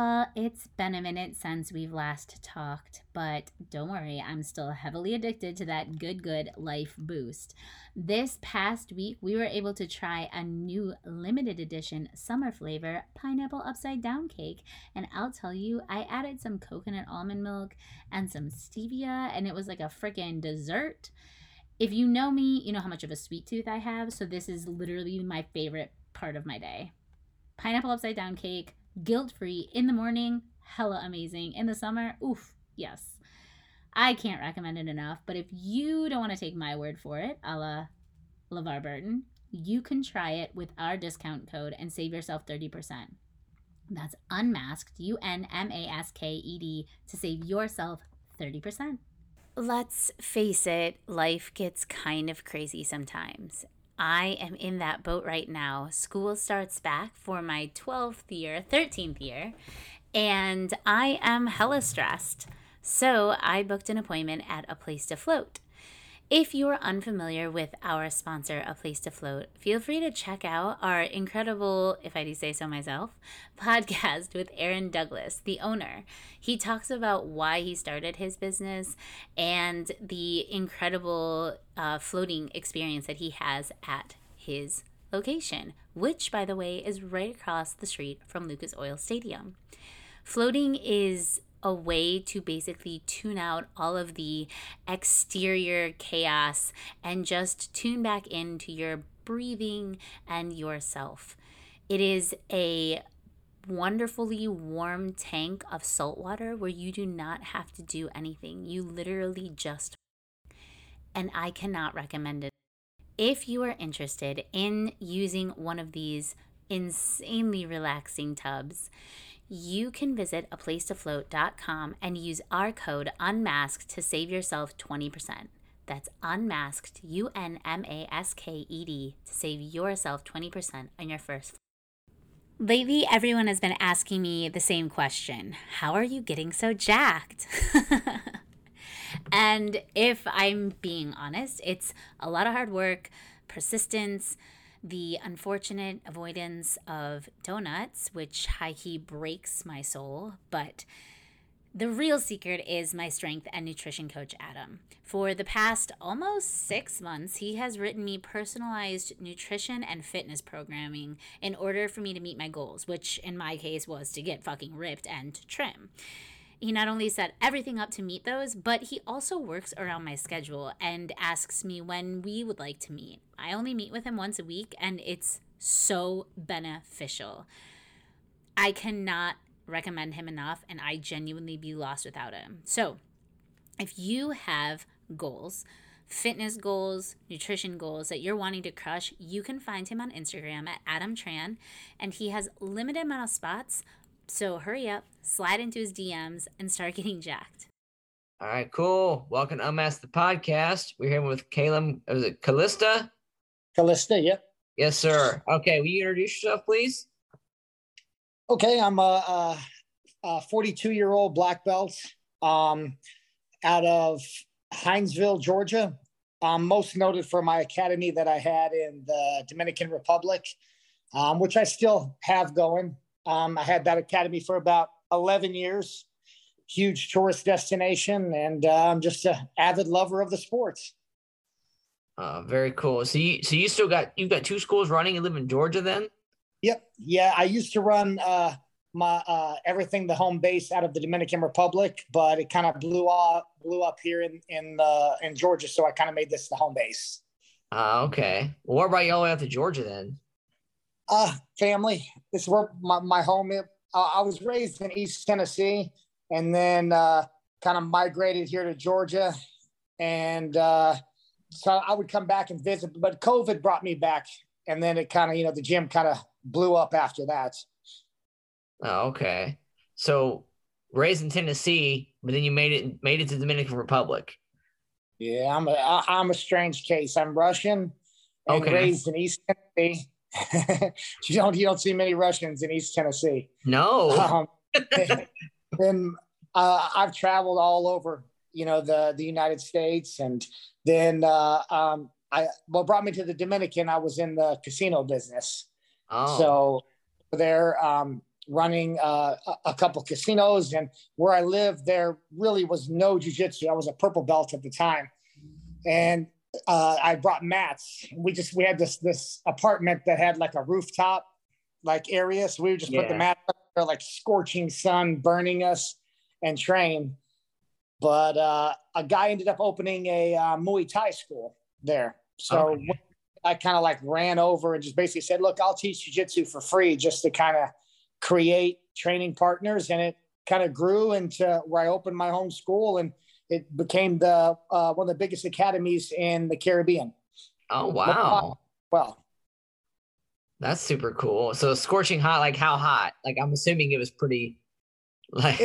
It's been a minute since we've last talked, but don't worry, I'm still heavily addicted to that good life boost. This past week, we were able to try a new limited edition summer flavor pineapple upside down cake, and I'll tell you, I added some coconut almond milk and some stevia, and it was like a freaking dessert. If you know me, you know how much of a sweet tooth I have, so this is literally my favorite part of my day. Pineapple upside down cake. Guilt-free in the morning, hella amazing. In the summer, oof, yes. I can't recommend it enough, but if you don't want to take my word for it, a la LeVar Burton, you can try it with our discount code and save yourself 30%. That's Unmasked, UNMASKED, to save yourself 30%. Let's face it, life gets kind of crazy sometimes. I am in that boat right now. School starts back for my 13th year, and I am hella stressed. So I booked an appointment at A Place to Float. If you are unfamiliar with our sponsor, A Place to Float, feel free to check out our incredible, if I do say so myself, podcast with Aaron Douglas, the owner. He talks about why he started his business and the incredible floating experience that he has at his location, which, by the way, is right across the street from Lucas Oil Stadium. Floating is a way to basically tune out all of the exterior chaos and just tune back into your breathing and yourself. It is a wonderfully warm tank of salt water where you do not have to do anything. You literally just, and I cannot recommend it. If you are interested in using one of these insanely relaxing tubs, you can visit aplacetofloat.com and use our code UNMASKED to save yourself 20%. That's UNMASKED, UNMASKED, to save yourself 20% on your first float. Lately, everyone has been asking me the same question. How are you getting so jacked? And if I'm being honest, it's a lot of hard work, persistence, the unfortunate avoidance of donuts, which high-key breaks my soul, but the real secret is my strength and nutrition coach, Adam. For the past almost 6 months, he has written me personalized nutrition and fitness programming in order for me to meet my goals, which in my case was to get fucking ripped and trim. He not only set everything up to meet those, but he also works around my schedule and asks me when we would like to meet. I only meet with him once a week, and it's so beneficial. I cannot recommend him enough, and I genuinely be lost without him. So if you have goals, fitness goals, nutrition goals that you're wanting to crush, you can find him on Instagram at Adam Tran, and he has limited amount of spots. So hurry up, slide into his DMs, and start getting jacked. All right, cool. Welcome to Unmasked the Podcast. We're here with Kalem, was it Callista? Callista, yeah. Yes, sir. Okay, will you introduce yourself, please? Okay, I'm a 42-year-old black belt out of Hinesville, Georgia. I'm most noted for my academy that I had in the Dominican Republic, which I still have going. I had that academy for about 11 years, huge tourist destination, and I'm just an avid lover of the sports. Very cool. So you still got, you've got two schools running. You live in Georgia then? Yep. Yeah. I used to run my everything, the home base out of the Dominican Republic, but it kind of blew up here in Georgia. So I kind of made this the home base. Okay. Well, what about you all the way out to Georgia then? Family. This is where my home is. I was raised in East Tennessee and then kind of migrated here to Georgia. And so I would come back and visit, but COVID brought me back. And then it kind of, the gym kind of blew up after that. Oh, okay. So raised in Tennessee, but then you made it to the Dominican Republic. Yeah, I'm a strange case. I'm Russian and raised in East Tennessee. You don't see many Russians in East Tennessee. No. Then I've traveled all over, the United States, and then what brought me to the Dominican, I was in the casino business. Oh. So there, running a couple casinos, and where I lived, there really was no jiu-jitsu. I was a purple belt at the time, and I brought mats. We had this apartment that had like a rooftop like area, so we would just put the mats up there, like scorching sun burning us, and train. But a guy ended up opening a Muay Thai school there, so I kind of like ran over and just basically said, look, I'll teach jiu-jitsu for free just to kind of create training partners. And it kind of grew into where I opened my home school, and it became the one of the biggest academies in the Caribbean. Oh, wow. Well, that's super cool. So scorching hot, like how hot? Like I'm assuming it was pretty like...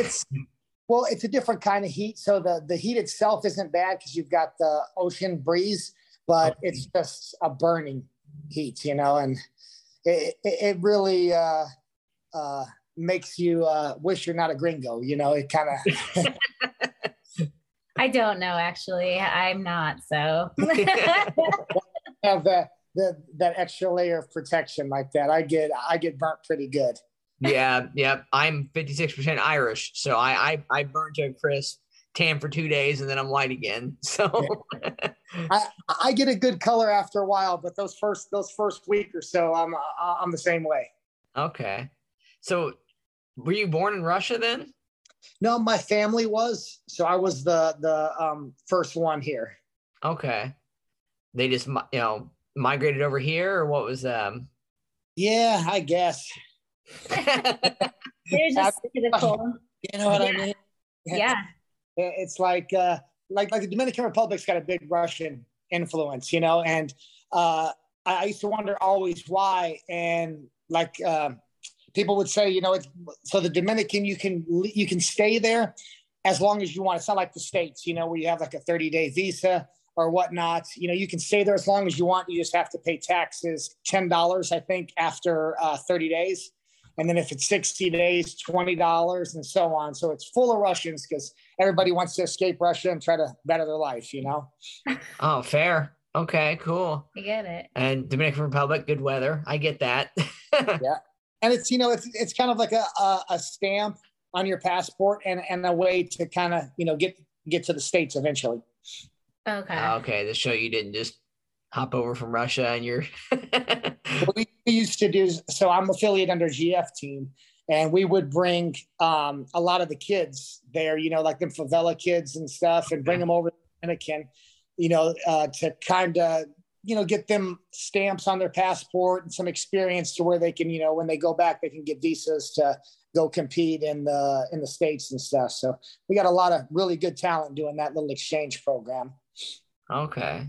Well, it's a different kind of heat. So the heat itself isn't bad because you've got the ocean breeze, but it's just a burning heat, you know, and it really makes you wish you're not a gringo, you know, it kind of. I don't know, actually. I'm not, so. Have that extra layer of protection like that. I get burnt pretty good. Yeah. I'm 56% Irish, so I burn to a crisp, tan for 2 days, and then I'm white again. So I get a good color after a while, but those first week or so, I'm the same way. Okay, so were you born in Russia then? No, my family was. So I was the first one here. Okay, they just migrated over here, or what was Yeah, I guess. They're just typical. You know what I mean? Yeah. It's like the Dominican Republic's got a big Russian influence, you know, and I used to wonder always why. And like people would say, you know, so the Dominican, you can stay there as long as you want. It's not like the States, you know, where you have like a 30-day visa or whatnot. You know, you can stay there as long as you want. You just have to pay taxes, $10, I think, after 30 days. And then if it's 60 days, $20, and so on. So it's full of Russians because everybody wants to escape Russia and try to better their life, you know? Oh, fair. Okay, cool. I get it. And Dominican Republic, good weather. I get that. Yeah. And it's, you know, it's kind of like a stamp on your passport and a way to kind of, you know, get to the States eventually. Okay. To show you didn't just hop over from Russia and you're... We used to do, so I'm affiliate under GF Team, and we would bring a lot of the kids there, you know, like them favela kids and stuff, and bring them over to Dominican, you know, to kind of, you know, get them stamps on their passport and some experience to where they can, you know, when they go back, they can get visas to go compete in the States and stuff. So we got a lot of really good talent doing that little exchange program. Okay.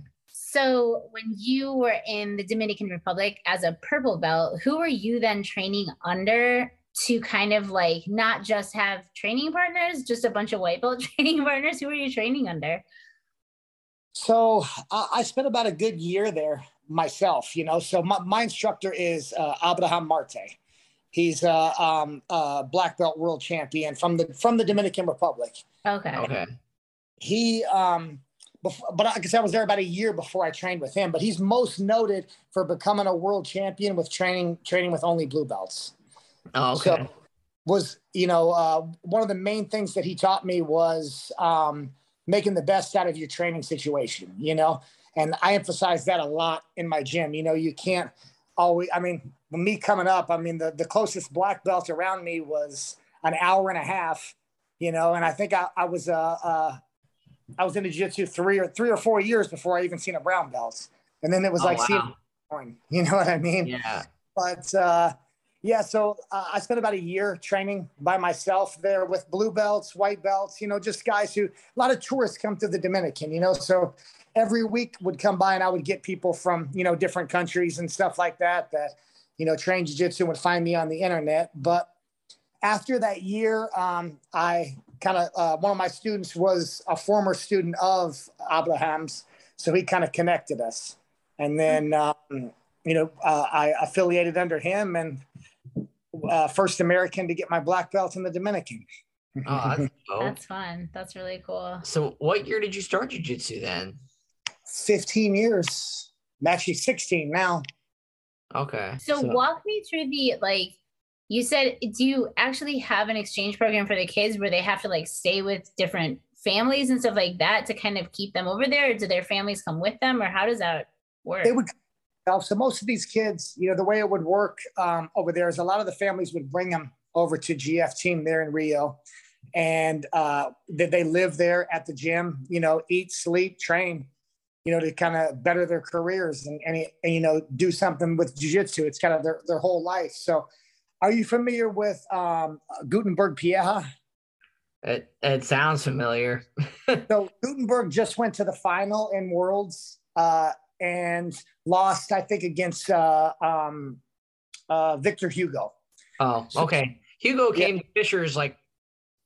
So when you were in the Dominican Republic as a purple belt, who were you then training under to kind of like not just have training partners, just a bunch of white belt training partners? Who were you training under? So I spent about a good year there myself, you know, so my instructor is Abraham Marte. He's a black belt world champion from the Dominican Republic. Okay. He... But like I said, I was there about a year before I trained with him. But he's most noted for becoming a world champion with training with only blue belts. Oh, okay. So was, you know, one of the main things that he taught me was making the best out of your training situation, you know. And I emphasize that a lot in my gym. You know, you can't always, I mean, me coming up, I mean, the closest black belt around me was an hour and a half, you know. And I think I was in jiu-jitsu three or four years before I even seen a brown belt. And then it was seeing, you know what I mean? Yeah. But so I spent about a year training by myself there with blue belts, white belts, you know, just guys who, a lot of tourists come to the Dominican, you know, so every week would come by and I would get people from, you know, different countries and stuff like that, you know, train jiu-jitsu would find me on the internet. But after that year, I kind of, one of my students was a former student of Abraham's, so he kind of connected us. And then, I affiliated under him and first American to get my black belt in the Dominican. Oh, that's cool. That's fun. That's really cool. So what year did you start jiu-jitsu then? 15 years. I'm actually 16 now. Okay. So walk me through the, like, You said, do you actually have an exchange program for the kids where they have to like stay with different families and stuff like that to kind of keep them over there? Or do their families come with them, or how does that work? They would. So most of these kids, you know, the way it would work over there is a lot of the families would bring them over to GF Team there in Rio, and they live there at the gym, you know, eat, sleep, train, you know, to kind of better their careers and you know, do something with jiu-jitsu. It's kind of their whole life. So are you familiar with Gutenberg Pieha? It sounds familiar. So Gutenberg just went to the final in Worlds and lost, I think, against Victor Hugo. Oh, okay. Hugo came to Fisher's like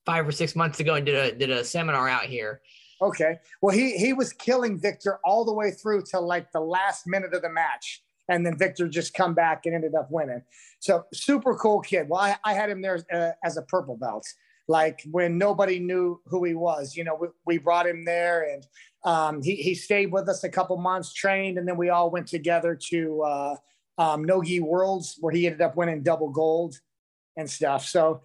5 or 6 months ago and did a seminar out here. Okay. Well, he was killing Victor all the way through to like the last minute of the match. And then Victor just come back and ended up winning. So super cool kid. Well, I had him there as a purple belt, like when nobody knew who he was, you know, we brought him there, and he stayed with us a couple months, trained. And then we all went together to Nogi Worlds, where he ended up winning double gold and stuff. So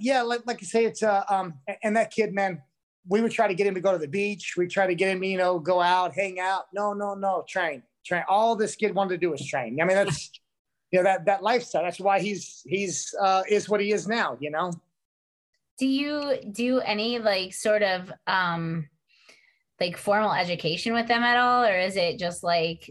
yeah, like you say, it's and that kid, man, we would try to get him to go to the beach. We try to get him, you know, go out, hang out. No, train. All this kid wanted to do was train. I mean, that's, you know, that lifestyle. That's why he's is what he is now, you know? Do you do any like sort of like formal education with them at all? Or is it just like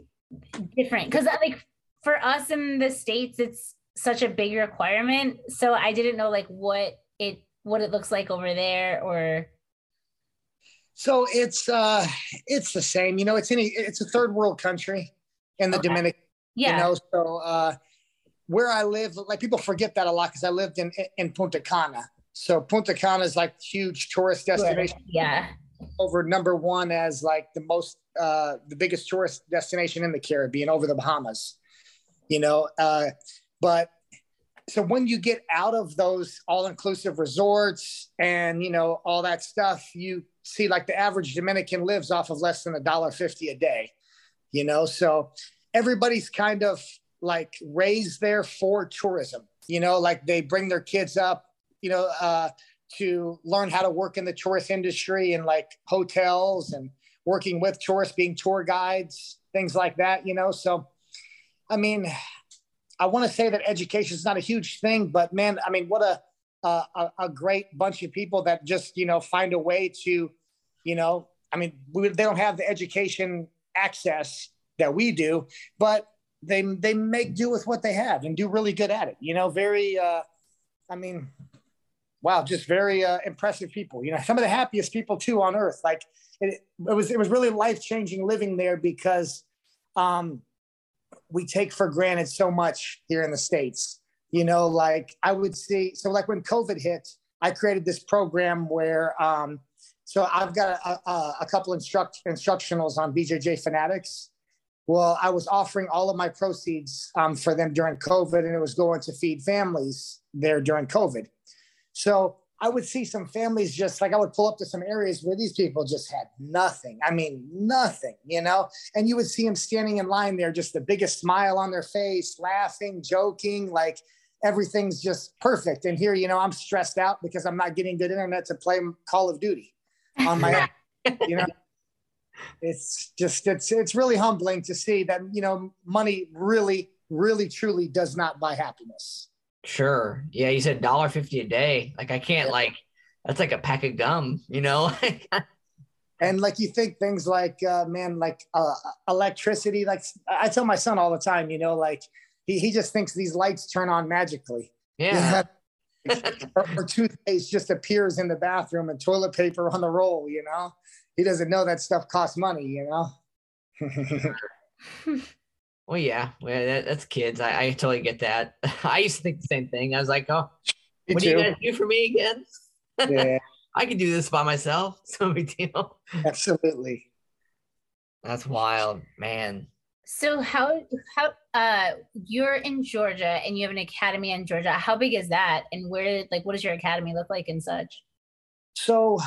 different? 'Cause like for us in the States, it's such a big requirement. So I didn't know like what it looks like over there, or. So it's the same, you know, it's a third world country in the Dominican, you know, so where I live, like people forget that a lot, because I lived in Punta Cana. So Punta Cana is like huge tourist destination. Yeah. Over number one as like the biggest tourist destination in the Caribbean, over the Bahamas, you know, but so when you get out of those all-inclusive resorts and, you know, all that stuff, you see like the average Dominican lives off of less than $1.50 a day, you know? So everybody's kind of like raised there for tourism, you know, like they bring their kids up, you know, to learn how to work in the tourist industry and like hotels and working with tourists, being tour guides, things like that, you know? So, I mean, I want to say that education is not a huge thing, but man, I mean, what a great bunch of people that just, you know, find a way to, you know, I mean, they don't have the education access that we do, but they make do with what they have and do really good at it. You know, very, I mean, wow, just very impressive people. You know, some of the happiest people too on earth. Like it was really life-changing living there, because, we take for granted so much here in the States, you know, like I would see. So like when COVID hit, I created this program where, so I've got a couple instructionals on BJJ Fanatics. Well, I was offering all of my proceeds for them during COVID, and it was going to feed families there during COVID. So I would see some families, just like I would pull up to some areas where these people just had nothing. I mean, nothing, you know, and you would see them standing in line there, just the biggest smile on their face, laughing, joking, like everything's just perfect. And here, you know, I'm stressed out because I'm not getting good internet to play Call of Duty on my own, you know. It's just, it's really humbling to see that, you know, money really, really, truly does not buy happiness. Sure. Yeah. You said $1.50 a day. Like I can't, like, that's like a pack of gum, you know? And like, you think things like, man, like electricity, like I tell my son all the time, you know, like he just thinks these lights turn on magically. Yeah. or toothpaste just appears in the bathroom, and toilet paper on the roll, you know, he doesn't know that stuff costs money, you know? Well, yeah, that's kids. I totally get that. I used to think the same thing. I was like, oh, what are you going to do for me again? Yeah. I can do this by myself. It's no big deal. Absolutely. That's wild, man. So how you're in Georgia and you have an academy in Georgia. How big is that? And where, like, what does your academy look like and such? So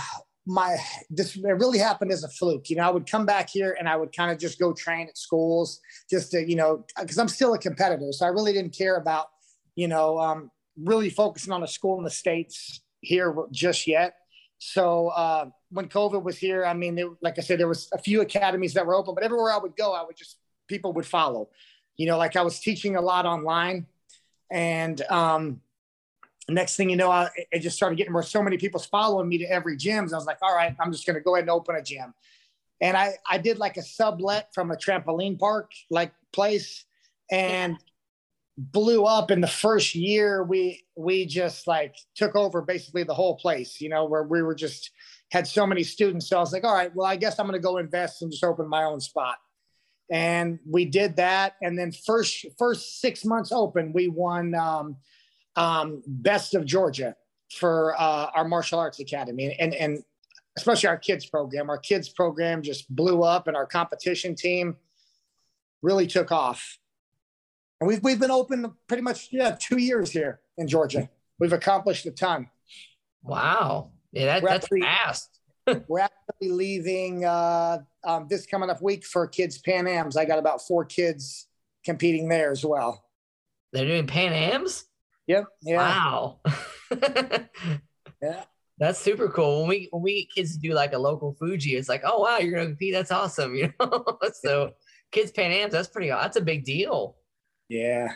this really happened as a fluke. You know, I would come back here and I would kind of just go train at schools just to, you know, because I'm still a competitor. So I really didn't care about, you know, really focusing on a school in the States here just yet. So when COVID was here, I mean, like I said, there was a few academies that were open, but everywhere I would go, I would just, people would follow, you know, like I was teaching a lot online. And next thing you know, I just started getting where so many people's following me to every gym. And I was like, all right, I'm just going to go ahead and open a gym. And I did like a sublet from a trampoline park, like place, and blew up in the first year. We just like took over basically the whole place, you know, where we were just had so many students. So I was like, all right, well, I guess I'm going to go invest and just open my own spot. And we did that. And then first 6 months open, we won Best of Georgia for our martial arts academy, and especially our kids program. Our kids program just blew up, and our competition team really took off. And we've been open pretty much 2 years here in Georgia. We've accomplished a ton. Wow, yeah, that's fast. We're actually leaving this coming up week for Kids Pan Ams. I got about 4 kids competing there as well. They're doing Pan Ams? Yep. Yeah. Wow. Yeah. That's super cool. When we get kids to do like a local Fuji, it's like, oh wow, you're gonna compete. That's awesome, you know. So Kids Pan Ams, that's pretty. That's a big deal. Yeah.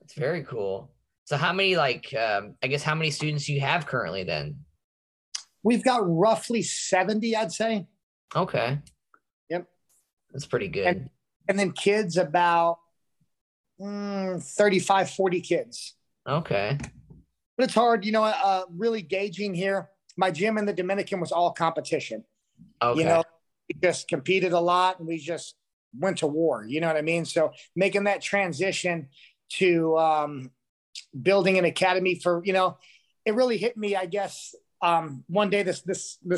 That's very cool. So how many how many students do you have currently then? We've got roughly 70, I'd say. Okay. Yep. That's pretty good. And then kids about 35, 40 kids. Okay. But it's hard, you know, really gauging here. My gym in the Dominican was all competition. Okay. You know, we just competed a lot and we just went to war. You know what I mean? So making that transition to building an academy for, you know, it really hit me, I guess. One day this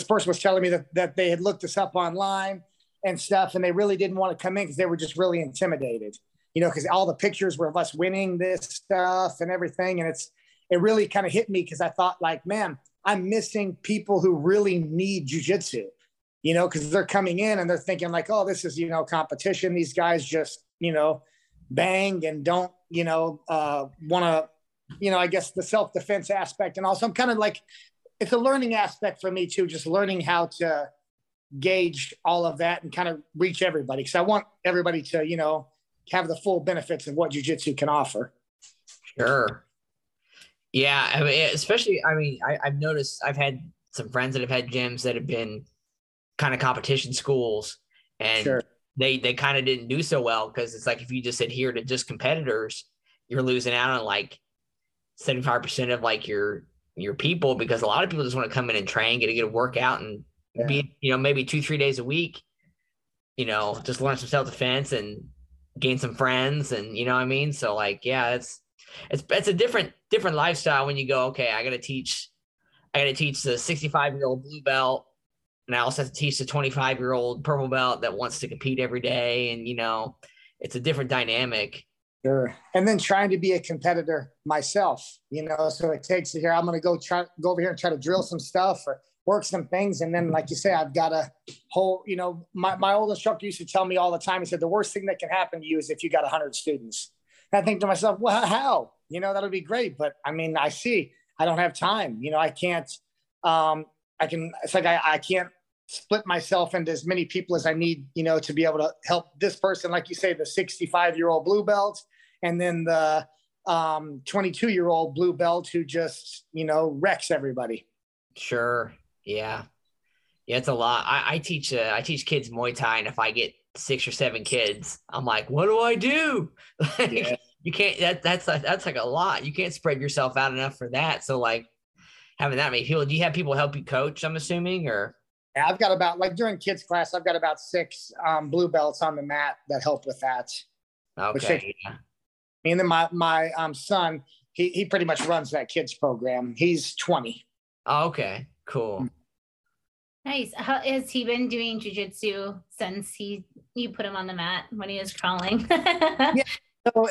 person was telling me that they had looked us up online and stuff, and they really didn't want to come in because they were just really intimidated, you know, because all the pictures were of us winning this stuff and everything. And it really kind of hit me because I thought like, man, I'm missing people who really need jiu-jitsu, you know, because they're coming in and they're thinking like, oh, this is, you know, competition. These guys just, you know, bang and don't, you know, want to, you know, I guess the self-defense aspect. And also I'm kind of like, it's a learning aspect for me too, just learning how to gauge all of that and kind of reach everybody. Because I want everybody to, you know, have the full benefits of what jiu-jitsu can offer. Sure. Yeah. I mean, I've noticed I've had some friends that have had gyms that have been kind of competition schools, and sure, they kind of didn't do so well. Cause it's like, if you just adhere to just competitors, you're losing out on like 75% of like your people, because a lot of people just want to come in and train, get a workout and be, you know, maybe 2-3 days a week, you know, just learn some self-defense and gain some friends. And you know what I mean? So like, yeah, it's a different lifestyle when you go, okay, I got to teach the 65-year-old blue belt. And I also have to teach the 25-year-old purple belt that wants to compete every day. And, you know, it's a different dynamic. Sure. And then trying to be a competitor myself, you know, so it takes it here. I'm going to go over here and try to drill some stuff or work some things. And then, like you say, I've got a whole, you know, my old instructor used to tell me all the time, he said, the worst thing that can happen to you is if you got 100 students. And I think to myself, well, how, you know, that'll be great. But I mean, I don't have time, you know, I can't, I can't split myself into as many people as I need, you know, to be able to help this person, like you say, the 65-year-old blue belt. And then the 22-year-old blue belt who just, you know, wrecks everybody. Sure. Yeah. Yeah. It's a lot. I teach kids Muay Thai, and if I get 6 or 7 kids, I'm like, what do I do? Yeah. You can't, that's like a lot. You can't spread yourself out enough for that. So like having that many people, do you have people help you coach, I'm assuming, or? Yeah, I've got about, like during kids class, I've got about 6 blue belts on the mat that help with that. Okay. Me and then my son, he pretty much runs that kids program. He's 20. Oh, okay, cool. Nice. How has he been doing jiu-jitsu since you put him on the mat when he was crawling? Yeah. So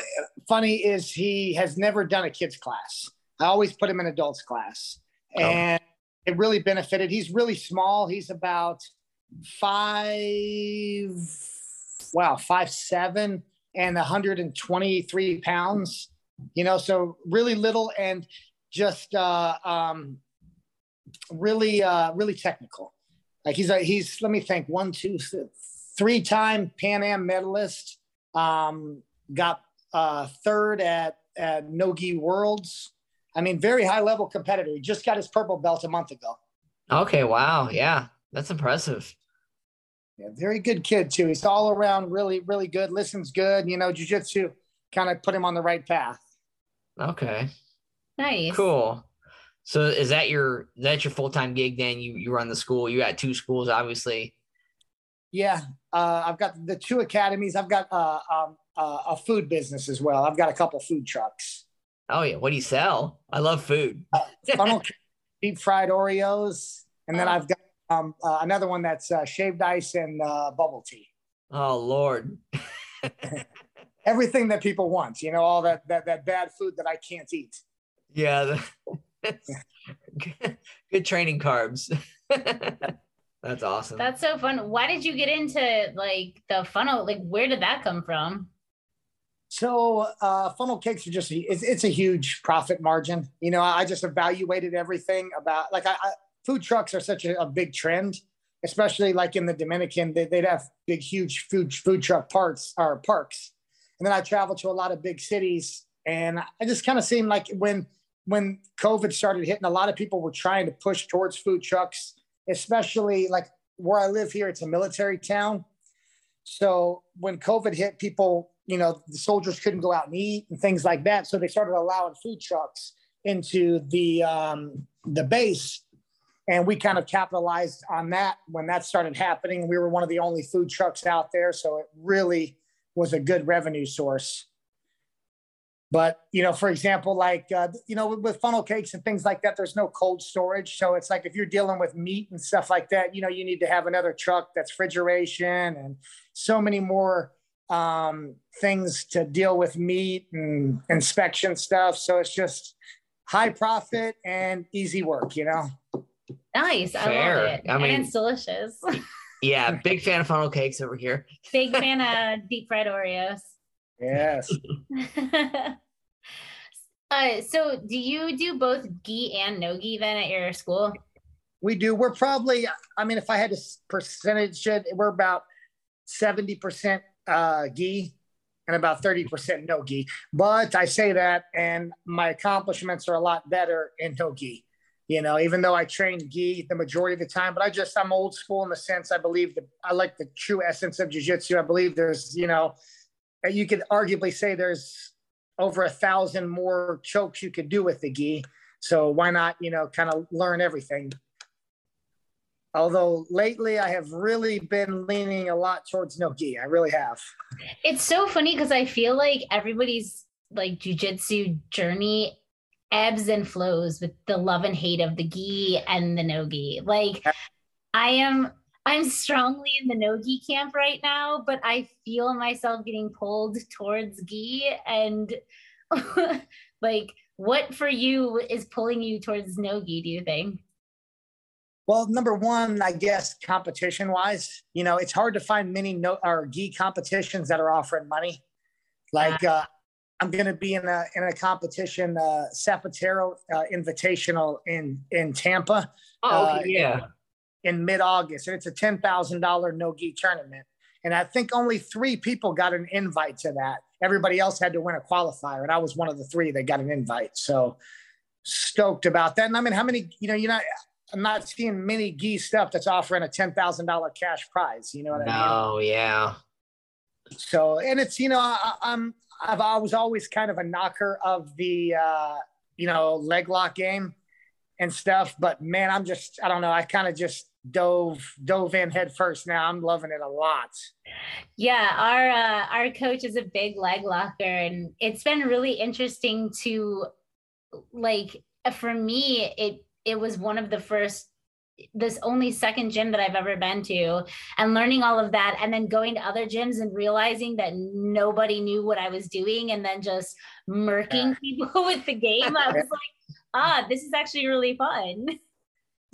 funny is he has never done a kids class. I always put him in adults class, and it really benefited. He's really small. He's about 5'7" and 123 pounds. you know, so really little and just really technical. Like he's let me think, 1, 2, 3-time Pan Am medalist, got third at Nogi Worlds. I mean, very high level competitor. He just got his purple belt a month ago. Okay. Wow. Yeah. That's impressive. Yeah. Very good kid too. He's all around really, really good. Listens good. You know, jiu-jitsu kind of put him on the right path. Okay. Nice. Cool. So is that your full-time gig then? You run the school, you got 2 schools, obviously. Yeah. I've got the 2 academies. I've got a food business as well. I've got a couple food trucks. Oh yeah. What do you sell? I love food. Deep fried Oreos. And then I've got another one that's shaved ice and bubble tea. Oh Lord. Everything that people want, you know, all that bad food that I can't eat. Yeah. Good training carbs. That's awesome. That's so fun. Why did you get into like the funnel? Like, where did that come from? So funnel cakes are just, it's a huge profit margin. You know, I just evaluated everything about like food trucks are such a big trend, especially like in the Dominican, they'd have big, huge food truck parks. And then I traveled to a lot of big cities and I just kind of seemed like when COVID started hitting, a lot of people were trying to push towards food trucks, especially like where I live here, it's a military town. So when COVID hit, people, you know, the soldiers couldn't go out and eat and things like that. So they started allowing food trucks into the base. And we kind of capitalized on that when that started happening. We were one of the only food trucks out there. So it really was a good revenue source. But, you know, for example, like, you know, with funnel cakes and things like that, there's no cold storage. So it's like if you're dealing with meat and stuff like that, you know, you need to have another truck that's refrigeration and so many more things to deal with meat and inspection stuff. So it's just high profit and easy work, you know. Nice. Fair. I love it. I mean, and it's delicious. Yeah. Big fan of funnel cakes over here. Big fan of deep fried Oreos. Yes. So do you do both gi and no gi then at your school? We do. We're probably, I mean, if I had to percentage it, we're about 70% gi and about 30% no gi. But I say that and my accomplishments are a lot better in no gi. You know, even though I trained gi the majority of the time, but I'm old school in the sense I believe that I like the true essence of jiu-jitsu. I believe there's, you know, you could arguably say there's over 1,000 more chokes you could do with the gi. So why not, you know, kind of learn everything. Although lately I have really been leaning a lot towards no gi. I really have. It's so funny because I feel like everybody's like jiu-jitsu journey ebbs and flows with the love and hate of the gi and the no gi. Like I'm strongly in the no-gi camp right now, but I feel myself getting pulled towards gi and like what for you is pulling you towards no-gi, do you think? Well, number one, I guess competition wise, you know, it's hard to find many gi competitions that are offering money. Like I'm going to be in a competition, Zapatero Invitational in Tampa. Oh, yeah. In mid-August, and it's a $10,000 no-gi tournament. And I think only 3 people got an invite to that. Everybody else had to win a qualifier, and I was one of the 3 that got an invite. So stoked about that. And I mean, how many, you know, I'm not seeing many gi stuff that's offering a $10,000 cash prize. You know what I mean? Oh, yeah. So, and it's, you know, I was always kind of a knocker of the, you know, leg lock game and stuff, but man, I don't know. I kind of just dove in head first. Now I'm loving it a lot. Yeah. Our coach is a big leg locker and it's been really interesting to like, for me, it was one of the first, this only second gym that I've ever been to and learning all of that. And then going to other gyms and realizing that nobody knew what I was doing. And then just murking people with the game. I was like, this is actually really fun.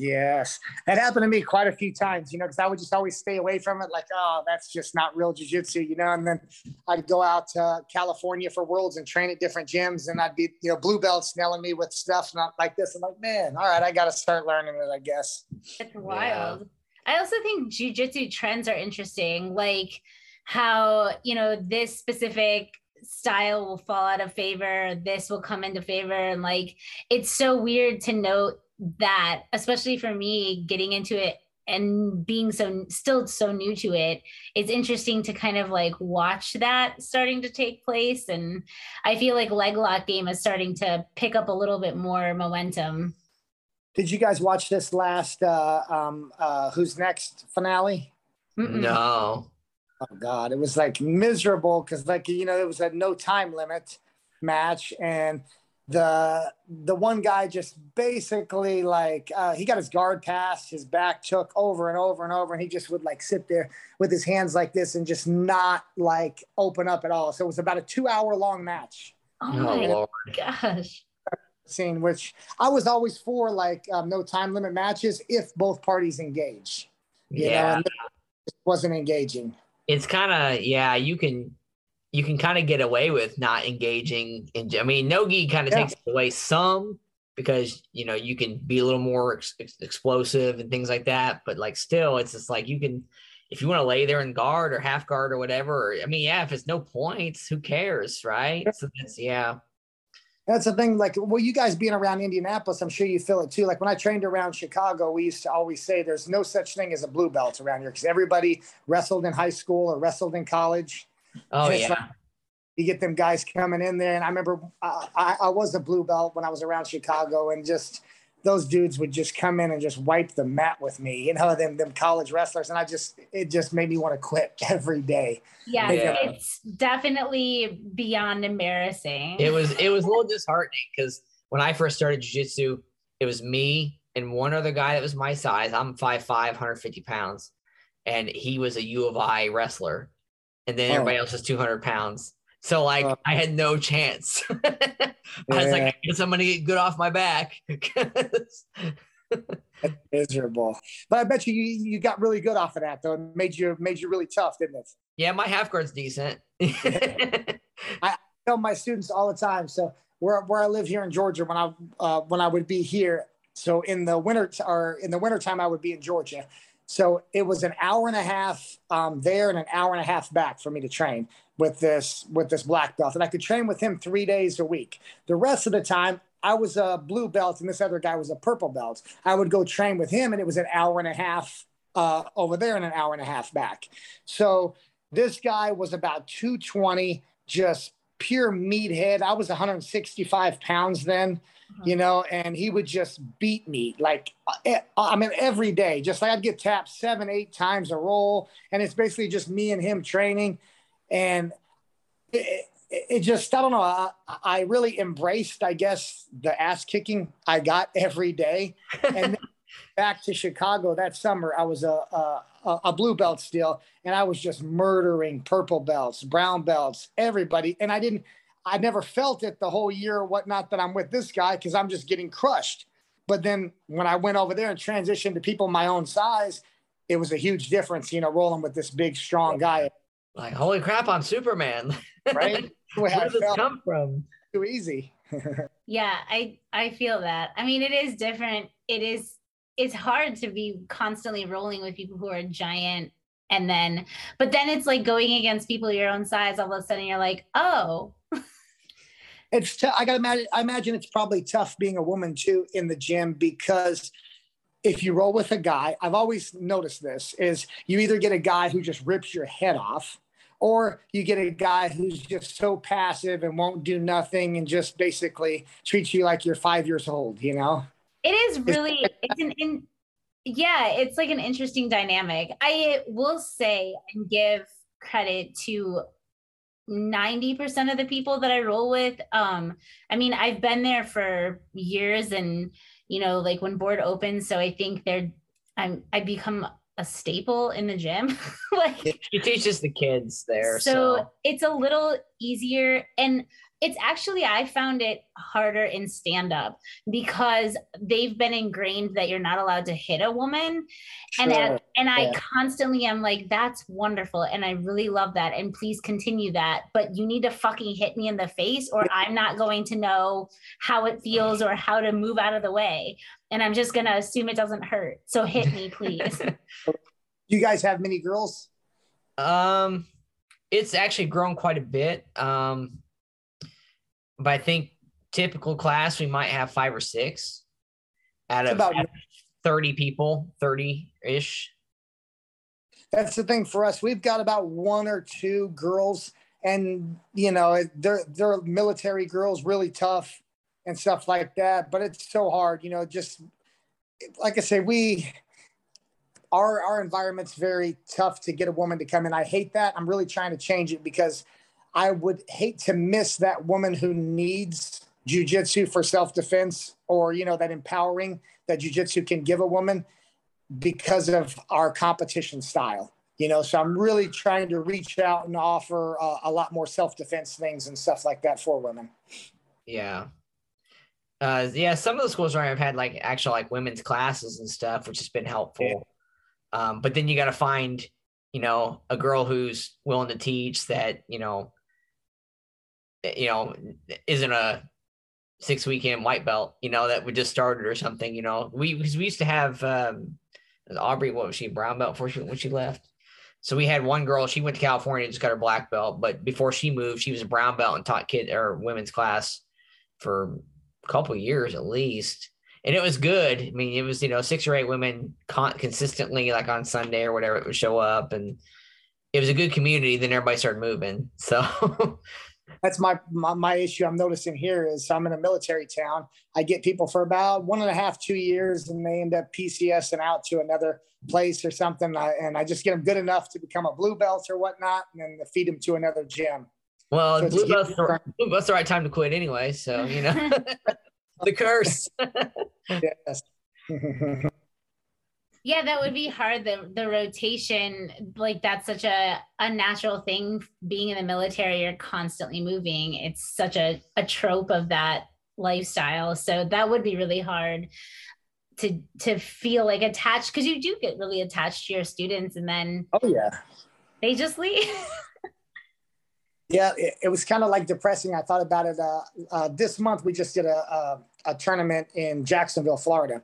Yes. That happened to me quite a few times, you know, because I would just always stay away from it. Like, oh, that's just not real jiu-jitsu, you know, and then I'd go out to California for Worlds and train at different gyms. And I'd be, you know, blue belts nailing me with stuff not like this. I'm like, man, all right, I got to start learning it, I guess. It's wild. Yeah. I also think jiu-jitsu trends are interesting. Like how, you know, this specific style will fall out of favor. This will come into favor. And like, it's so weird to note that, especially for me getting into it and being still so new to it, it's interesting to kind of like watch that starting to take place. And I feel like leg lock game is starting to pick up a little bit more momentum. Did you guys watch this last Who's Next finale? Mm-mm. No. Oh God, it was like miserable because, like, you know, it was a no time limit match, and the one guy just basically like he got his guard passed, his back took over and over and over, and he just would like sit there with his hands like this and just not like open up at all. So it was about a 2 hour long match. Oh my gosh. Scene, which I was always for, like no time limit matches if both parties engage. You know? And it wasn't engaging. It's kind of, you can kind of get away with not engaging in. I mean, Nogi kind of takes away some because, you know, you can be a little more explosive and things like that. But like, still, it's just like you can, if you want to lay there and guard or half guard or whatever. I mean, yeah, if it's no points, who cares, right? Yeah. So that's the thing. Like, well, you guys being around Indianapolis, I'm sure you feel it too. Like when I trained around Chicago, we used to always say there's no such thing as a blue belt around here because everybody wrestled in high school or wrestled in college. Oh, yeah. Like, you get them guys coming in there. And I remember I was a blue belt when I was around Chicago, and just those dudes would just come in and just wipe the mat with me, you know, them college wrestlers. And it just made me want to quit every day. Yeah. It's definitely beyond embarrassing. It was a little disheartening because when I first started jiu-jitsu, it was me and one other guy that was my size. I'm 5'5", 150 pounds. And he was a U of I wrestler. And then everybody else is 200 pounds. So like, I had no chance. I was like, I guess I'm going to get good off my back. That's miserable. But I bet you got really good off of that though. It made you really tough, didn't it? Yeah. My half guard's decent. I tell my students all the time. So where I live here in Georgia, when I would be here. So in the wintertime, I would be in Georgia. So it was an hour and a half there and an hour and a half back for me to train with this black belt. And I could train with him 3 days a week. The rest of the time, I was a blue belt and this other guy was a purple belt. I would go train with him, and it was an hour and a half over there and an hour and a half back. So this guy was about 220, just pure meathead. I was 165 pounds then. You know, and he would just beat me like, I mean, every day, just like I'd get tapped 7-8 times a roll. And it's basically just me and him training. And it just, I don't know. I really embraced, I guess, the ass kicking I got every day. And back to Chicago that summer, I was a blue belt still. And I was just murdering purple belts, brown belts, everybody. And I never felt it the whole year or whatnot that I'm with this guy because I'm just getting crushed. But then when I went over there and transitioned to people my own size, it was a huge difference, you know, rolling with this big, strong guy. Like, holy crap, I'm Superman. Right? Where did this come from? Too easy. Yeah, I feel that. I mean, it is different. It's hard to be constantly rolling with people who are giant. But then it's like going against people your own size. All of a sudden you're like, oh. It's tough. I imagine it's probably tough being a woman too in the gym, because if you roll with a guy, I've always noticed this, is you either get a guy who just rips your head off, or you get a guy who's just so passive and won't do nothing and just basically treats you like you're 5 years old, you know? It is really, it's like an interesting dynamic. I will say and give credit to 90% of the people that I roll with. I mean, I've been there for years, and, you know, like when board opens, so I think I become a staple in the gym. Like, she teaches the kids there. So it's a little easier. And it's actually, I found it harder in stand-up because they've been ingrained that you're not allowed to hit a woman. Sure. And I constantly am like, that's wonderful. And I really love that. And please continue that, but you need to fucking hit me in the face or I'm not going to know how it feels or how to move out of the way. And I'm just going to assume it doesn't hurt. So hit me, please. You guys have many girls? It's actually grown quite a bit. But I think typical class, we might have 5 or 6 out of 30 people, 30-ish. That's the thing for us. We've got about 1 or 2 girls, and, you know, they're military girls, really tough and stuff like that. But it's so hard, you know, just like I say, our environment's very tough to get a woman to come in. I hate that. I'm really trying to change it because I would hate to miss that woman who needs jujitsu for self-defense or, you know, that empowering that jujitsu can give a woman because of our competition style, you know? So I'm really trying to reach out and offer a lot more self-defense things and stuff like that for women. Yeah. Yeah. Some of the schools where I've had like actual like women's classes and stuff, which has been helpful. Yeah. But then you got to find, you know, a girl who's willing to teach that, you know, isn't a 6-weekend white belt, you know, that we just started or something, you know, because we used to have Aubrey, what was she, brown belt before when she left. So we had one girl, she went to California and just got her black belt. But before she moved, she was a brown belt and taught kid or women's class for a couple of years at least. And it was good. I mean, it was, you know, 6 or 8 women consistently, like on Sunday or whatever, it would show up. And it was a good community. Then everybody started moving. So that's my issue I'm noticing here is I'm in a military town. I get people for about 1.5, 2 years, and they end up PCSing out to another place or something. And I just get them good enough to become a blue belt or whatnot, and then feed them to another gym. Well, so blue belt's the right time to quit anyway. So, you know. The curse. Yes. Yeah, that would be hard. The rotation, like that's such a unnatural thing. Being in the military, you're constantly moving. It's such a trope of that lifestyle. So that would be really hard to feel like attached, because you do get really attached to your students, and then oh yeah, they just leave. Yeah, it was kind of like depressing. I thought about it. This month, we just did a tournament in Jacksonville, Florida.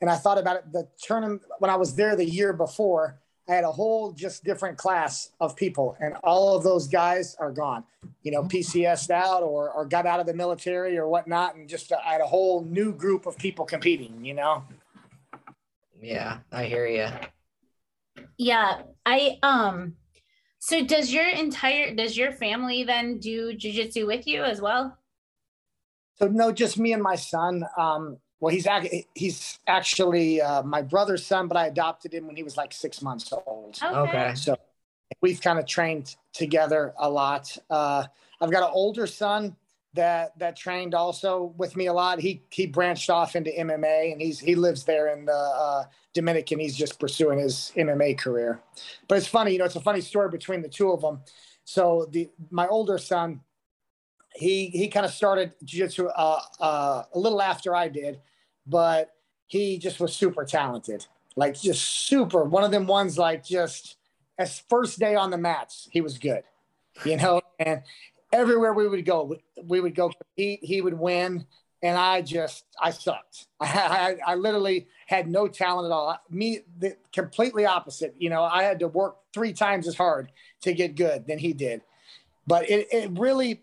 And I thought about it, the tournament, when I was there the year before, I had a whole just different class of people. And all of those guys are gone, you know, PCS'd out or got out of the military or whatnot. And just I had a whole new group of people competing, you know? Yeah, I hear you. Yeah, So does your family then do jiu-jitsu with you as well? So no, just me and my son. Well, he's actually my brother's son, but I adopted him when he was like 6 months old. Okay. So we've kind of trained together a lot. I've got an older son that trained also with me a lot. He branched off into MMA, and he lives there in the Dominican. He's just pursuing his MMA career. But it's funny, you know, it's a funny story between the two of them. So my older son, he kind of started jiu-jitsu a little after I did, but he just was super talented, like just super. One of them ones, like just as first day on the mats, he was good, you know, and everywhere we would go compete, he would win. And I sucked. I literally had no talent at all. Me, the completely opposite. You know, I had to work 3 times as hard to get good than he did. But it really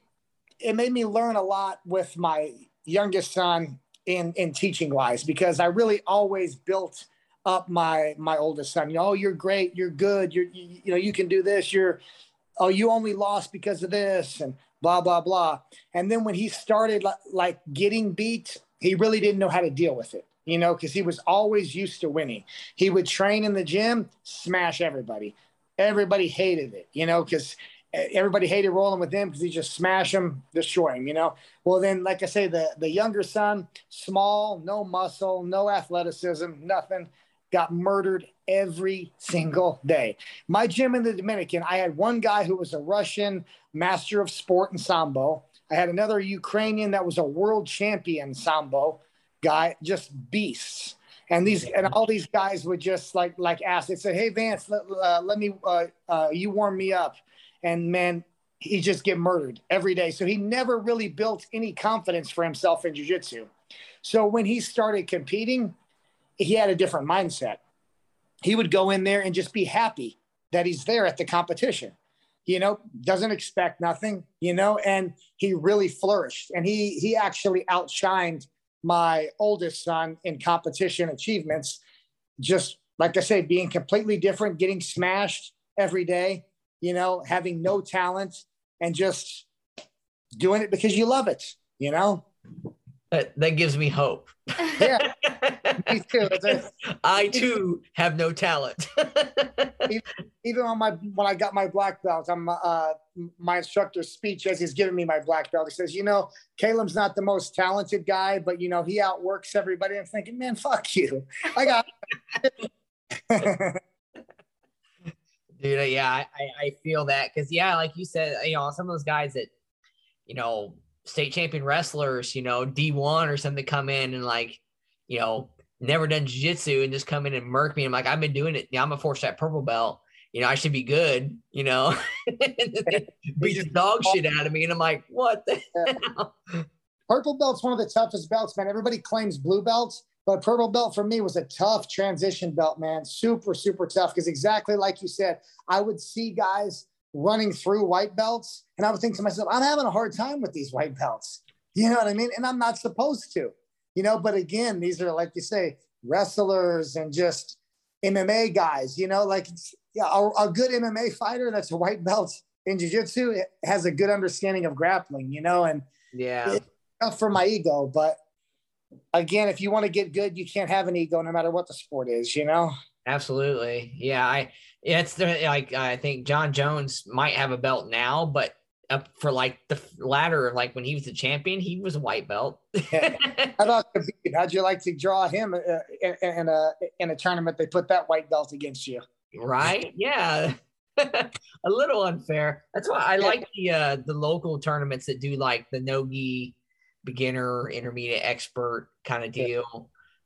made me learn a lot with my youngest son in teaching wise, because I really always built up my oldest son. You know, oh, you're great. You're good. You know, you can do this. You only lost because of this. And blah, blah, blah. And then when he started like getting beat, he really didn't know how to deal with it, you know, because he was always used to winning. He would train in the gym, smash everybody. Everybody hated it, you know, because everybody hated rolling with him because he just smash him, destroy him, you know. Well, then, like I say, the younger son, small, no muscle, no athleticism, nothing. got murdered every single day. My gym in the Dominican, I had one guy who was a Russian master of sport in Sambo. I had another Ukrainian that was a world champion Sambo guy, just beasts. And these, and all these guys would just like ask, they said, hey Vance, let me you warm me up. And man, he just get murdered every day. So he never really built any confidence for himself in jiu-jitsu. So when he started competing, he had a different mindset. He would go in there and just be happy that he's there at the competition, you know, doesn't expect nothing, you know, and he really flourished. And he actually outshined my oldest son in competition achievements. Just like I say, being completely different, getting smashed every day, you know, having no talent and just doing it because you love it, you know? That gives me hope. Yeah, me too. I too have no talent. Even on when I got my black belt, my instructor's speech as he's giving me my black belt, he says, you know, Kalem's not the most talented guy, but you know, he outworks everybody. I'm thinking, man, fuck you. I got it. Dude, yeah, I feel that because yeah, like you said, you know, some of those guys that, you know, state champion wrestlers, you know, D1 or something come in and like, you know, never done jiu-jitsu and just come in and murk me. I'm like, I've been doing it. Yeah, I'm a 4-step purple belt. You know, I should be good, you know, beat the dog shit out of me. And I'm like, what the hell? Purple belt's one of the toughest belts, man. Everybody claims blue belts, but purple belt for me was a tough transition belt, man. Super, super tough. Because exactly like you said, I would see guys running through white belts. And I would think to myself, I'm having a hard time with these white belts. You know what I mean? And I'm not supposed to, you know, but again, these are, like you say, wrestlers and just MMA guys, you know, like yeah, a good MMA fighter that's a white belt in jiu-jitsu has a good understanding of grappling, you know, and yeah, it's tough for my ego. But again, if you want to get good, you can't have an ego no matter what the sport is, you know? Absolutely. Yeah. I think John Jones might have a belt now, but up for like the latter, like when he was the champion, he was a white belt. Yeah. How'd you like to draw him in a tournament? They put that white belt against you. Right. Yeah. A little unfair. That's why I like the local tournaments that do like the Nogi beginner, intermediate, expert kind of deal. Yeah.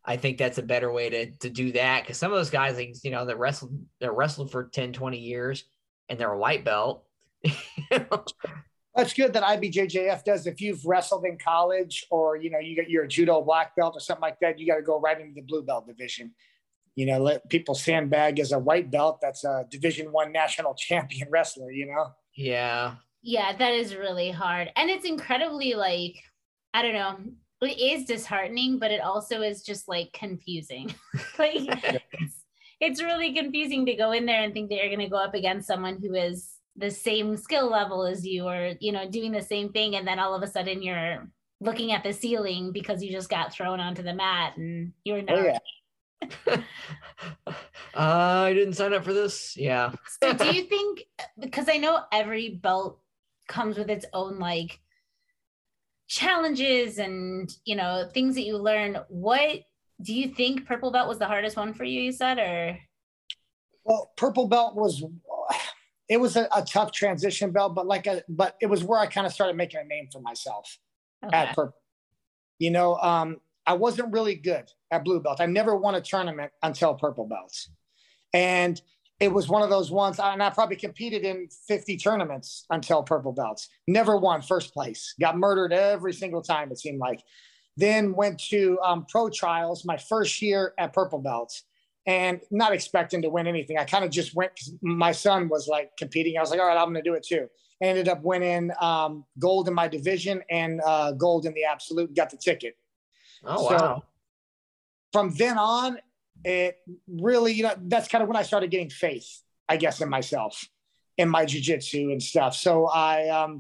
I think that's a better way to do that because some of those guys, like, you know, that wrestled for 10, 20 years and they're a white belt. That's good that IBJJF does. If you've wrestled in college or, you know, you're a judo black belt or something like that, you got to go right into the blue belt division. You know, let people sandbag as a white belt. That's a Division I national champion wrestler, you know? Yeah. Yeah, that is really hard. And it's incredibly like, I don't know. It is disheartening, but it also is just like confusing. Like it's really confusing to go in there and think that you're going to go up against someone who is the same skill level as you, or, you know, doing the same thing. And then all of a sudden you're looking at the ceiling because you just got thrown onto the mat and you're not. Oh, yeah. I didn't sign up for this. Yeah. So do you think, because I know every belt comes with its own like challenges and, you know, things that you learn, what do you think purple belt was the hardest one for you, you said? Or well, purple belt was, it was a tough transition belt, but but it was where I kind of started making a name for myself. Okay. At purple, you know, I wasn't really good at blue belt. I never won a tournament until purple belts, and it was one of those ones, and I probably competed in 50 tournaments until purple belts. Never won first place. Got murdered every single time, it seemed like. Then went to pro trials my first year at purple belts and not expecting to win anything. I kind of just went, because my son was like competing. I was like, all right, I'm going to do it too. I ended up winning gold in my division and gold in the absolute. Got the ticket. Oh, so, wow. From then on, it really, you know, that's kind of when I started getting faith, I guess, in myself, in my jiu-jitsu and stuff. So I,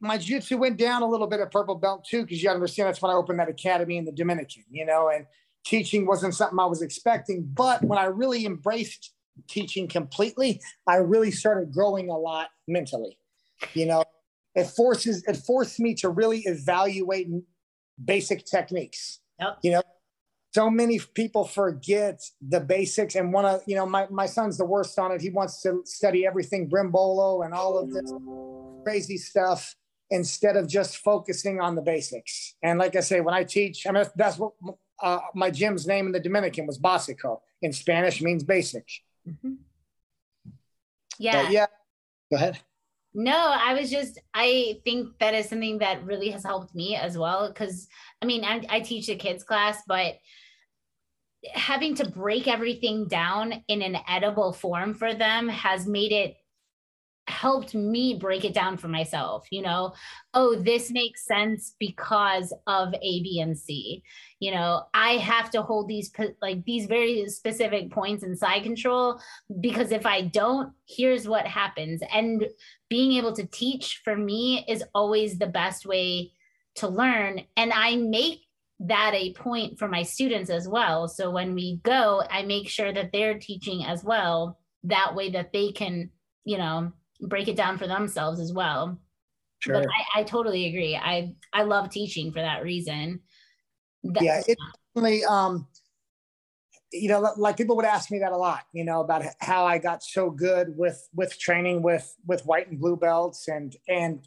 my jiu-jitsu went down a little bit at purple belt too, because you understand that's when I opened that academy in the Dominican, you know, and teaching wasn't something I was expecting. But when I really embraced teaching completely, I really started growing a lot mentally, you know. It forced me to really evaluate basic techniques, yep. You know. So many people forget the basics and want to, you know, my son's the worst on it. He wants to study everything Brimbolo and all of this crazy stuff instead of just focusing on the basics. And like I say, when I teach, I mean, that's what my gym's name in the Dominican was, Básico. In Spanish means basic. Mm-hmm. Yeah. But yeah. Go ahead. No, I think that is something that really has helped me as well. Cause I mean, I teach a kids class, but having to break everything down in an edible form for them has helped me break it down for myself. You know, oh, this makes sense because of A, B, and C. You know, I have to hold these very specific points in side control, because if I don't, here's what happens. And being able to teach for me is always the best way to learn. And I make that a point for my students as well. So when we go, I make sure that they're teaching as well, that way that they can, you know, break it down for themselves as well. Sure. But I totally agree. I love teaching for that reason. Yeah, it's definitely, you know, like people would ask me that a lot, you know, about how I got so good with training with white and blue belts and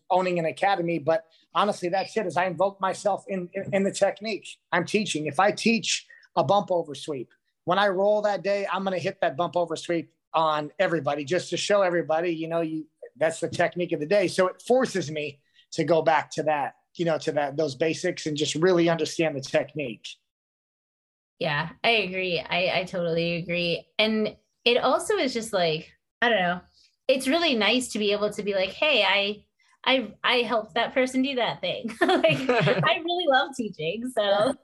owning an academy. But honestly, that's it. Is I invoke myself in the technique I'm teaching. If I teach a bump over sweep, when I roll that day, I'm going to hit that bump over sweep on everybody, just to show everybody, you know, that's the technique of the day. So it forces me to go back to that, you know, to those basics and just really understand the technique. Yeah, I agree. I totally agree. And it also is just like, I don't know, it's really nice to be able to be like, hey, I helped that person do that thing. Like, I really love teaching. So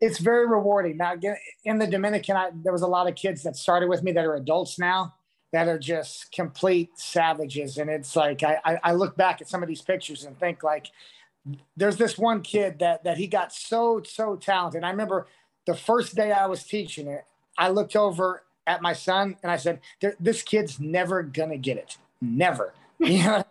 it's very rewarding. Now, in the Dominican, there was a lot of kids that started with me that are adults now that are just complete savages. And it's like, I look back at some of these pictures and think, like, there's this one kid that he got so talented. I remember the first day I was teaching it, I looked over at my son and I said, this kid's never going to get it. Never. You know?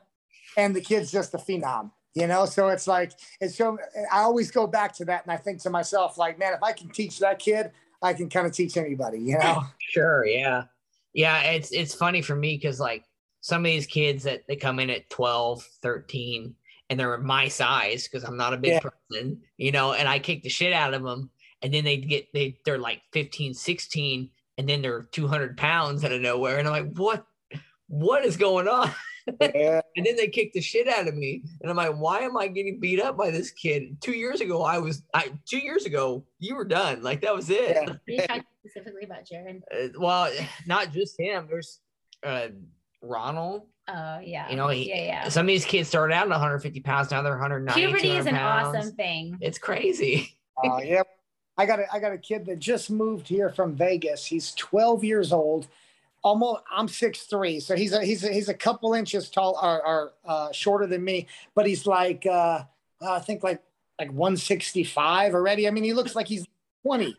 And the kid's just a phenom. You know, so it's like, I always go back to that. And I think to myself, like, man, if I can teach that kid, I can kind of teach anybody, you know? Sure. Yeah. Yeah. It's funny for me. Cause like some of these kids that they come in at 12, 13 and they're my size, cause I'm not a big person, you know, and I kick the shit out of them. And then they're like 15, 16, and then they're 200 pounds out of nowhere. And I'm like, what is going on? Yeah. And then they kicked the shit out of me, and I'm like, why am I getting beat up by this kid? 2 years ago, you were done. Like, that was it. Yeah. Are you talking specifically about Jared? Well, not just him. There's Ronald. Oh yeah. You know, some of these kids started out at 150 pounds. Now they're 190. Puberty is an awesome thing. It's crazy. Oh yeah. I got a kid that just moved here from Vegas. He's 12 years old. Almost, I'm 6'3", so he's a couple inches tall or shorter than me, but he's like I think like 165 already. I mean, he looks like he's 20.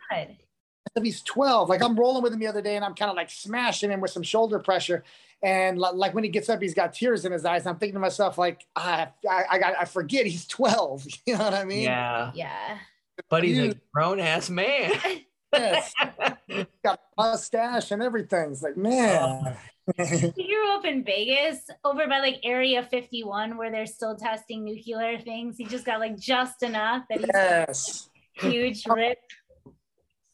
He's 12. Like, I'm rolling with him the other day, and I'm kind of like smashing him with some shoulder pressure, and like when he gets up, he's got tears in his eyes. And I'm thinking to myself, like, I forget he's 12. You know what I mean? Yeah. But he's a grown ass man. Yes. Got a mustache and everything. It's like, man. You grew up in Vegas over by like Area 51 where they're still testing nuclear things. He just got like just enough that he's like, huge rip.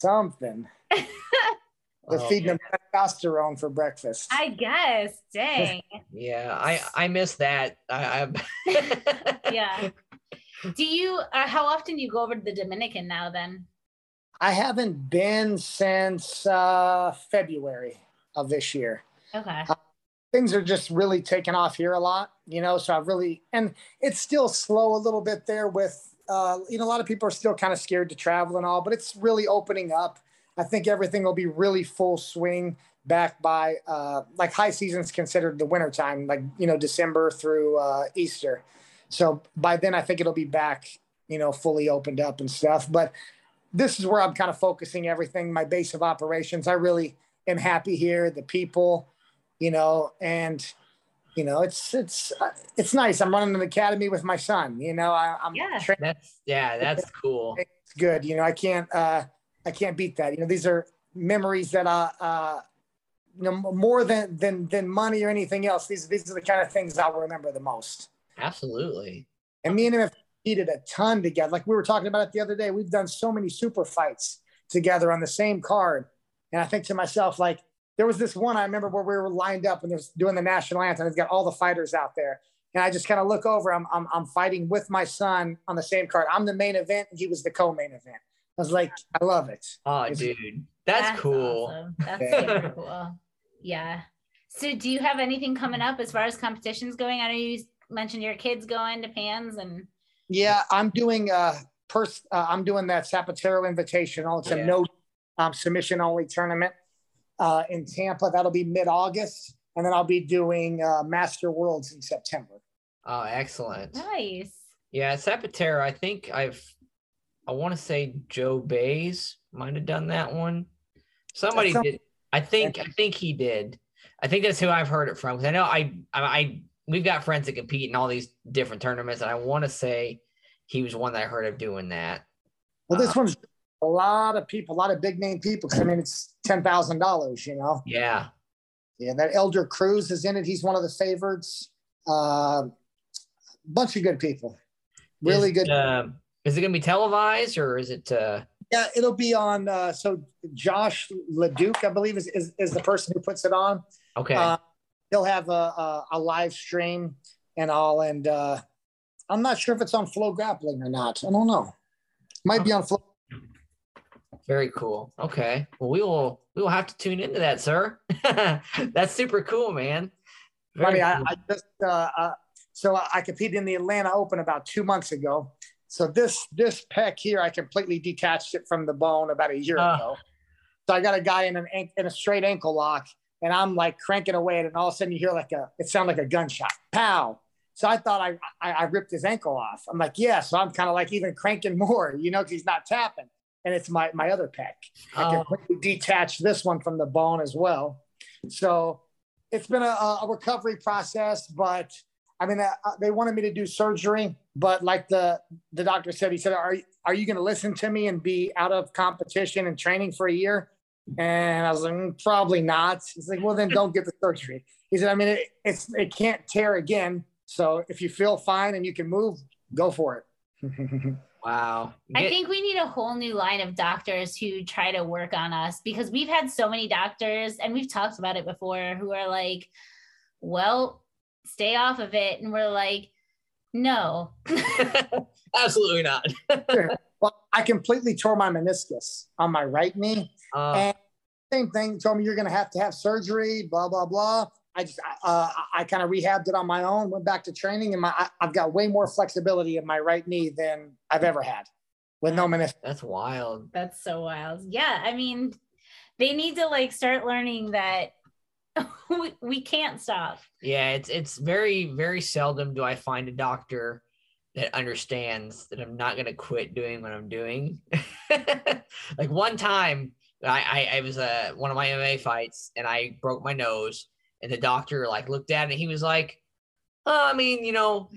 Something. They're feeding him testosterone for breakfast. I guess. Dang. Yeah, I miss that. Yeah. Do you, how often do you go over to the Dominican now then? I haven't been since February of this year. Okay. Things are just really taking off here a lot, you know, so and it's still slow a little bit there with, you know, a lot of people are still kind of scared to travel and all, but it's really opening up. I think everything will be really full swing back by, like, high season's considered the winter time, like, you know, December through Easter. So by then I think it'll be back, you know, fully opened up and stuff. But this is where I'm kind of focusing everything, my base of operations. I really am happy here, the people, you know, and, you know, it's nice. I'm running an academy with my son, you know, I'm training. That's cool. It's good. You know, I can't, I can't beat that. You know, these are memories that you know, more than money or anything else. These are the kind of things I'll remember the most. Absolutely. And me and him have competed a ton together. Like we were talking about it the other day. We've done so many super fights together on the same card. And I think to myself, like, there was this one I remember where we were lined up and they were doing the national anthem. It's got all the fighters out there. And I just kind of look over. I'm fighting with my son on the same card. I'm the main event. And he was the co-main event. I was like, I love it. Oh, dude. That's cool. Awesome. That's super cool. Yeah. So do you have anything coming up as far as competitions going? I know you mentioned your kids going to Pans and. Yeah, I'm doing I'm doing that Zapatero Invitational. It's a no submission only tournament in Tampa. That'll be mid-August. And then I'll be doing Master Worlds in September. Oh, excellent. Nice. Yeah, Zapatero, I think I want to say Joe Bays might have done that one. Somebody did. I think he did. I think that's who I've heard it from. Because I know we've got friends that compete in all these different tournaments, and I want to say he was one that I heard of doing that. Well, this one's a lot of people, a lot of big name people. Because I mean, it's $10,000, you know. Yeah. Yeah, that Elder Cruz is in it. He's one of the favorites. Bunch of good people. Really good. Is it going to be televised or is it? Yeah, it'll be on. So Josh Leduc, I believe, is the person who puts it on. Okay. He'll have a live stream and all. And I'm not sure if it's on Flow Grappling or not. I don't know. Might be on Flow. Very cool. Okay. Well, we will have to tune into that, sir. That's super cool, man. Cool. So I competed in the Atlanta Open about 2 months ago. So this pec here, I completely detached it from the bone about a year ago. So I got a guy in a straight ankle lock, and I'm like cranking away at it, and all of a sudden you hear it sounded like a gunshot. Pow. So I thought I ripped his ankle off. I'm like, yeah. So I'm kind of like even cranking more, you know, because he's not tapping. And it's my other pec. I completely detached this one from the bone as well. So it's been a recovery process, but I mean, they wanted me to do surgery, but like the doctor said, he said, are you going to listen to me and be out of competition and training for a year? And I was like, probably not. He's like, well, then don't get the surgery. He said, I mean, it can't tear again. So if you feel fine and you can move, go for it. Wow. I think we need a whole new line of doctors who try to work on us, because we've had so many doctors, and we've talked about it before, who are like, well, stay off of it. And we're like, no. Absolutely not. Sure. Well, I completely tore my meniscus on my right knee. And same thing, told me you're going to have surgery, blah, blah, blah. I kind of rehabbed it on my own, went back to training, and I've got way more flexibility in my right knee than I've ever had with no meniscus. That's wild. That's so wild. Yeah. I mean, they need to like start learning that we can't stop. Yeah. It's very, very seldom do I find a doctor that understands that I'm not going to quit doing what I'm doing. Like one time I was one of my MMA fights and I broke my nose. And the doctor like looked at it and he was like, oh, I mean, you know,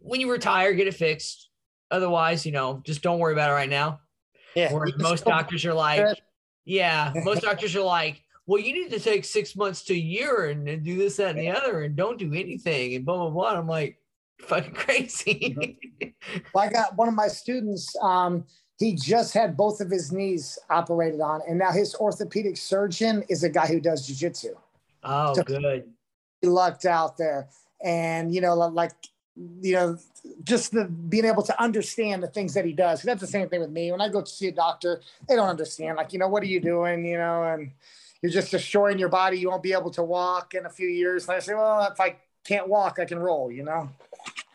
when you retire, get it fixed. Otherwise, you know, just don't worry about it right now. Yeah. Most doctors are like, well, you need to take 6 months to a year and do this, that, and the other, and don't do anything and blah, blah, blah. And I'm like, fucking crazy. Well, I got one of my students, he just had both of his knees operated on. And now his orthopedic surgeon is a guy who does jiu-jitsu. Oh, so good. He lucked out there. And, you know, like, you know, just the being able to understand the things that he does. That's the same thing with me. When I go to see a doctor, they don't understand. Like, you know, what are you doing? You know, and you're just destroying your body. You won't be able to walk in a few years. And I say, well, if I can't walk, I can roll, you know?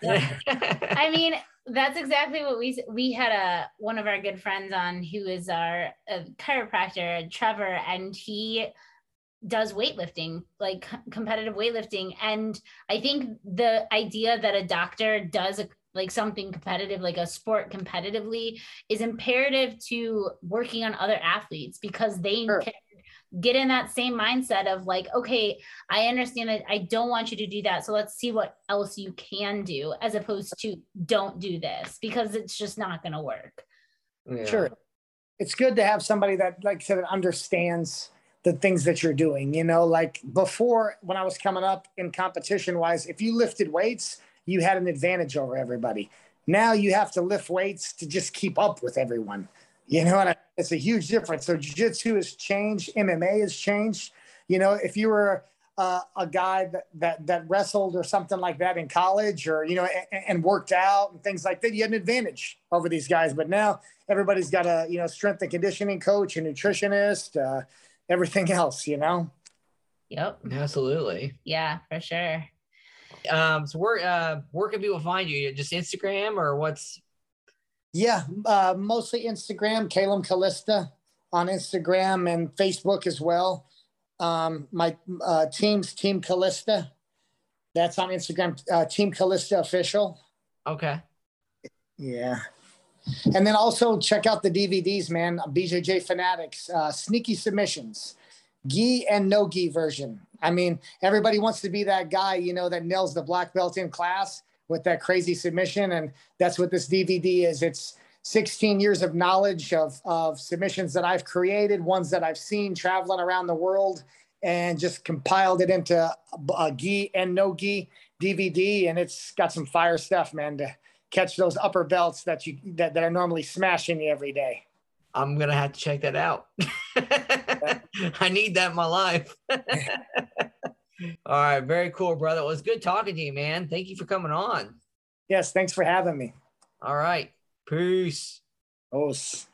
Yeah. I mean, that's exactly what we had one of our good friends on who is our chiropractor, Trevor, and he does weightlifting, like competitive weightlifting. And I think the idea that a doctor does like something competitive, like a sport competitively, is imperative to working on other athletes, because they can get in that same mindset of like, okay, I understand that I don't want you to do that. So let's see what else you can do, as opposed to don't do this, because it's just not going to work. Yeah. Sure. it's good to have somebody that, like I said, understands the things that you're doing. You know, like before when I was coming up in competition wise, if you lifted weights, you had an advantage over everybody. Now you have to lift weights to just keep up with everyone. You know, and it's a huge difference. So jiu-jitsu has changed. MMA has changed. You know, if you were a guy that wrestled or something like that in college, or, you know, and worked out and things like that, you had an advantage over these guys. But now everybody's got a, you know, strength and conditioning coach, a nutritionist, everything else, you know? Yep. Absolutely. Yeah, for sure. So where can people find you? Just Instagram or what's? Yeah. Mostly Instagram, Kalem Callista on Instagram and Facebook as well. My team's Team Callista. That's on Instagram, Team Callista Official. Okay. Yeah. And then also check out the DVDs, man. BJJ Fanatics, Sneaky Submissions, Gi and No Gi version. I mean, everybody wants to be that guy, you know, that nails the black belt in class with that crazy submission. And that's what this DVD is. It's 16 years of knowledge of submissions that I've created, ones that I've seen traveling around the world, and just compiled it into a Gi and No Gi DVD. And it's got some fire stuff, man, to catch those upper belts that are normally smashing you every day. I'm going to have to check that out. I need that in my life. All right. Very cool, brother. Well, it's good talking to you, man. Thank you for coming on. Yes. Thanks for having me. All right. Peace. Os.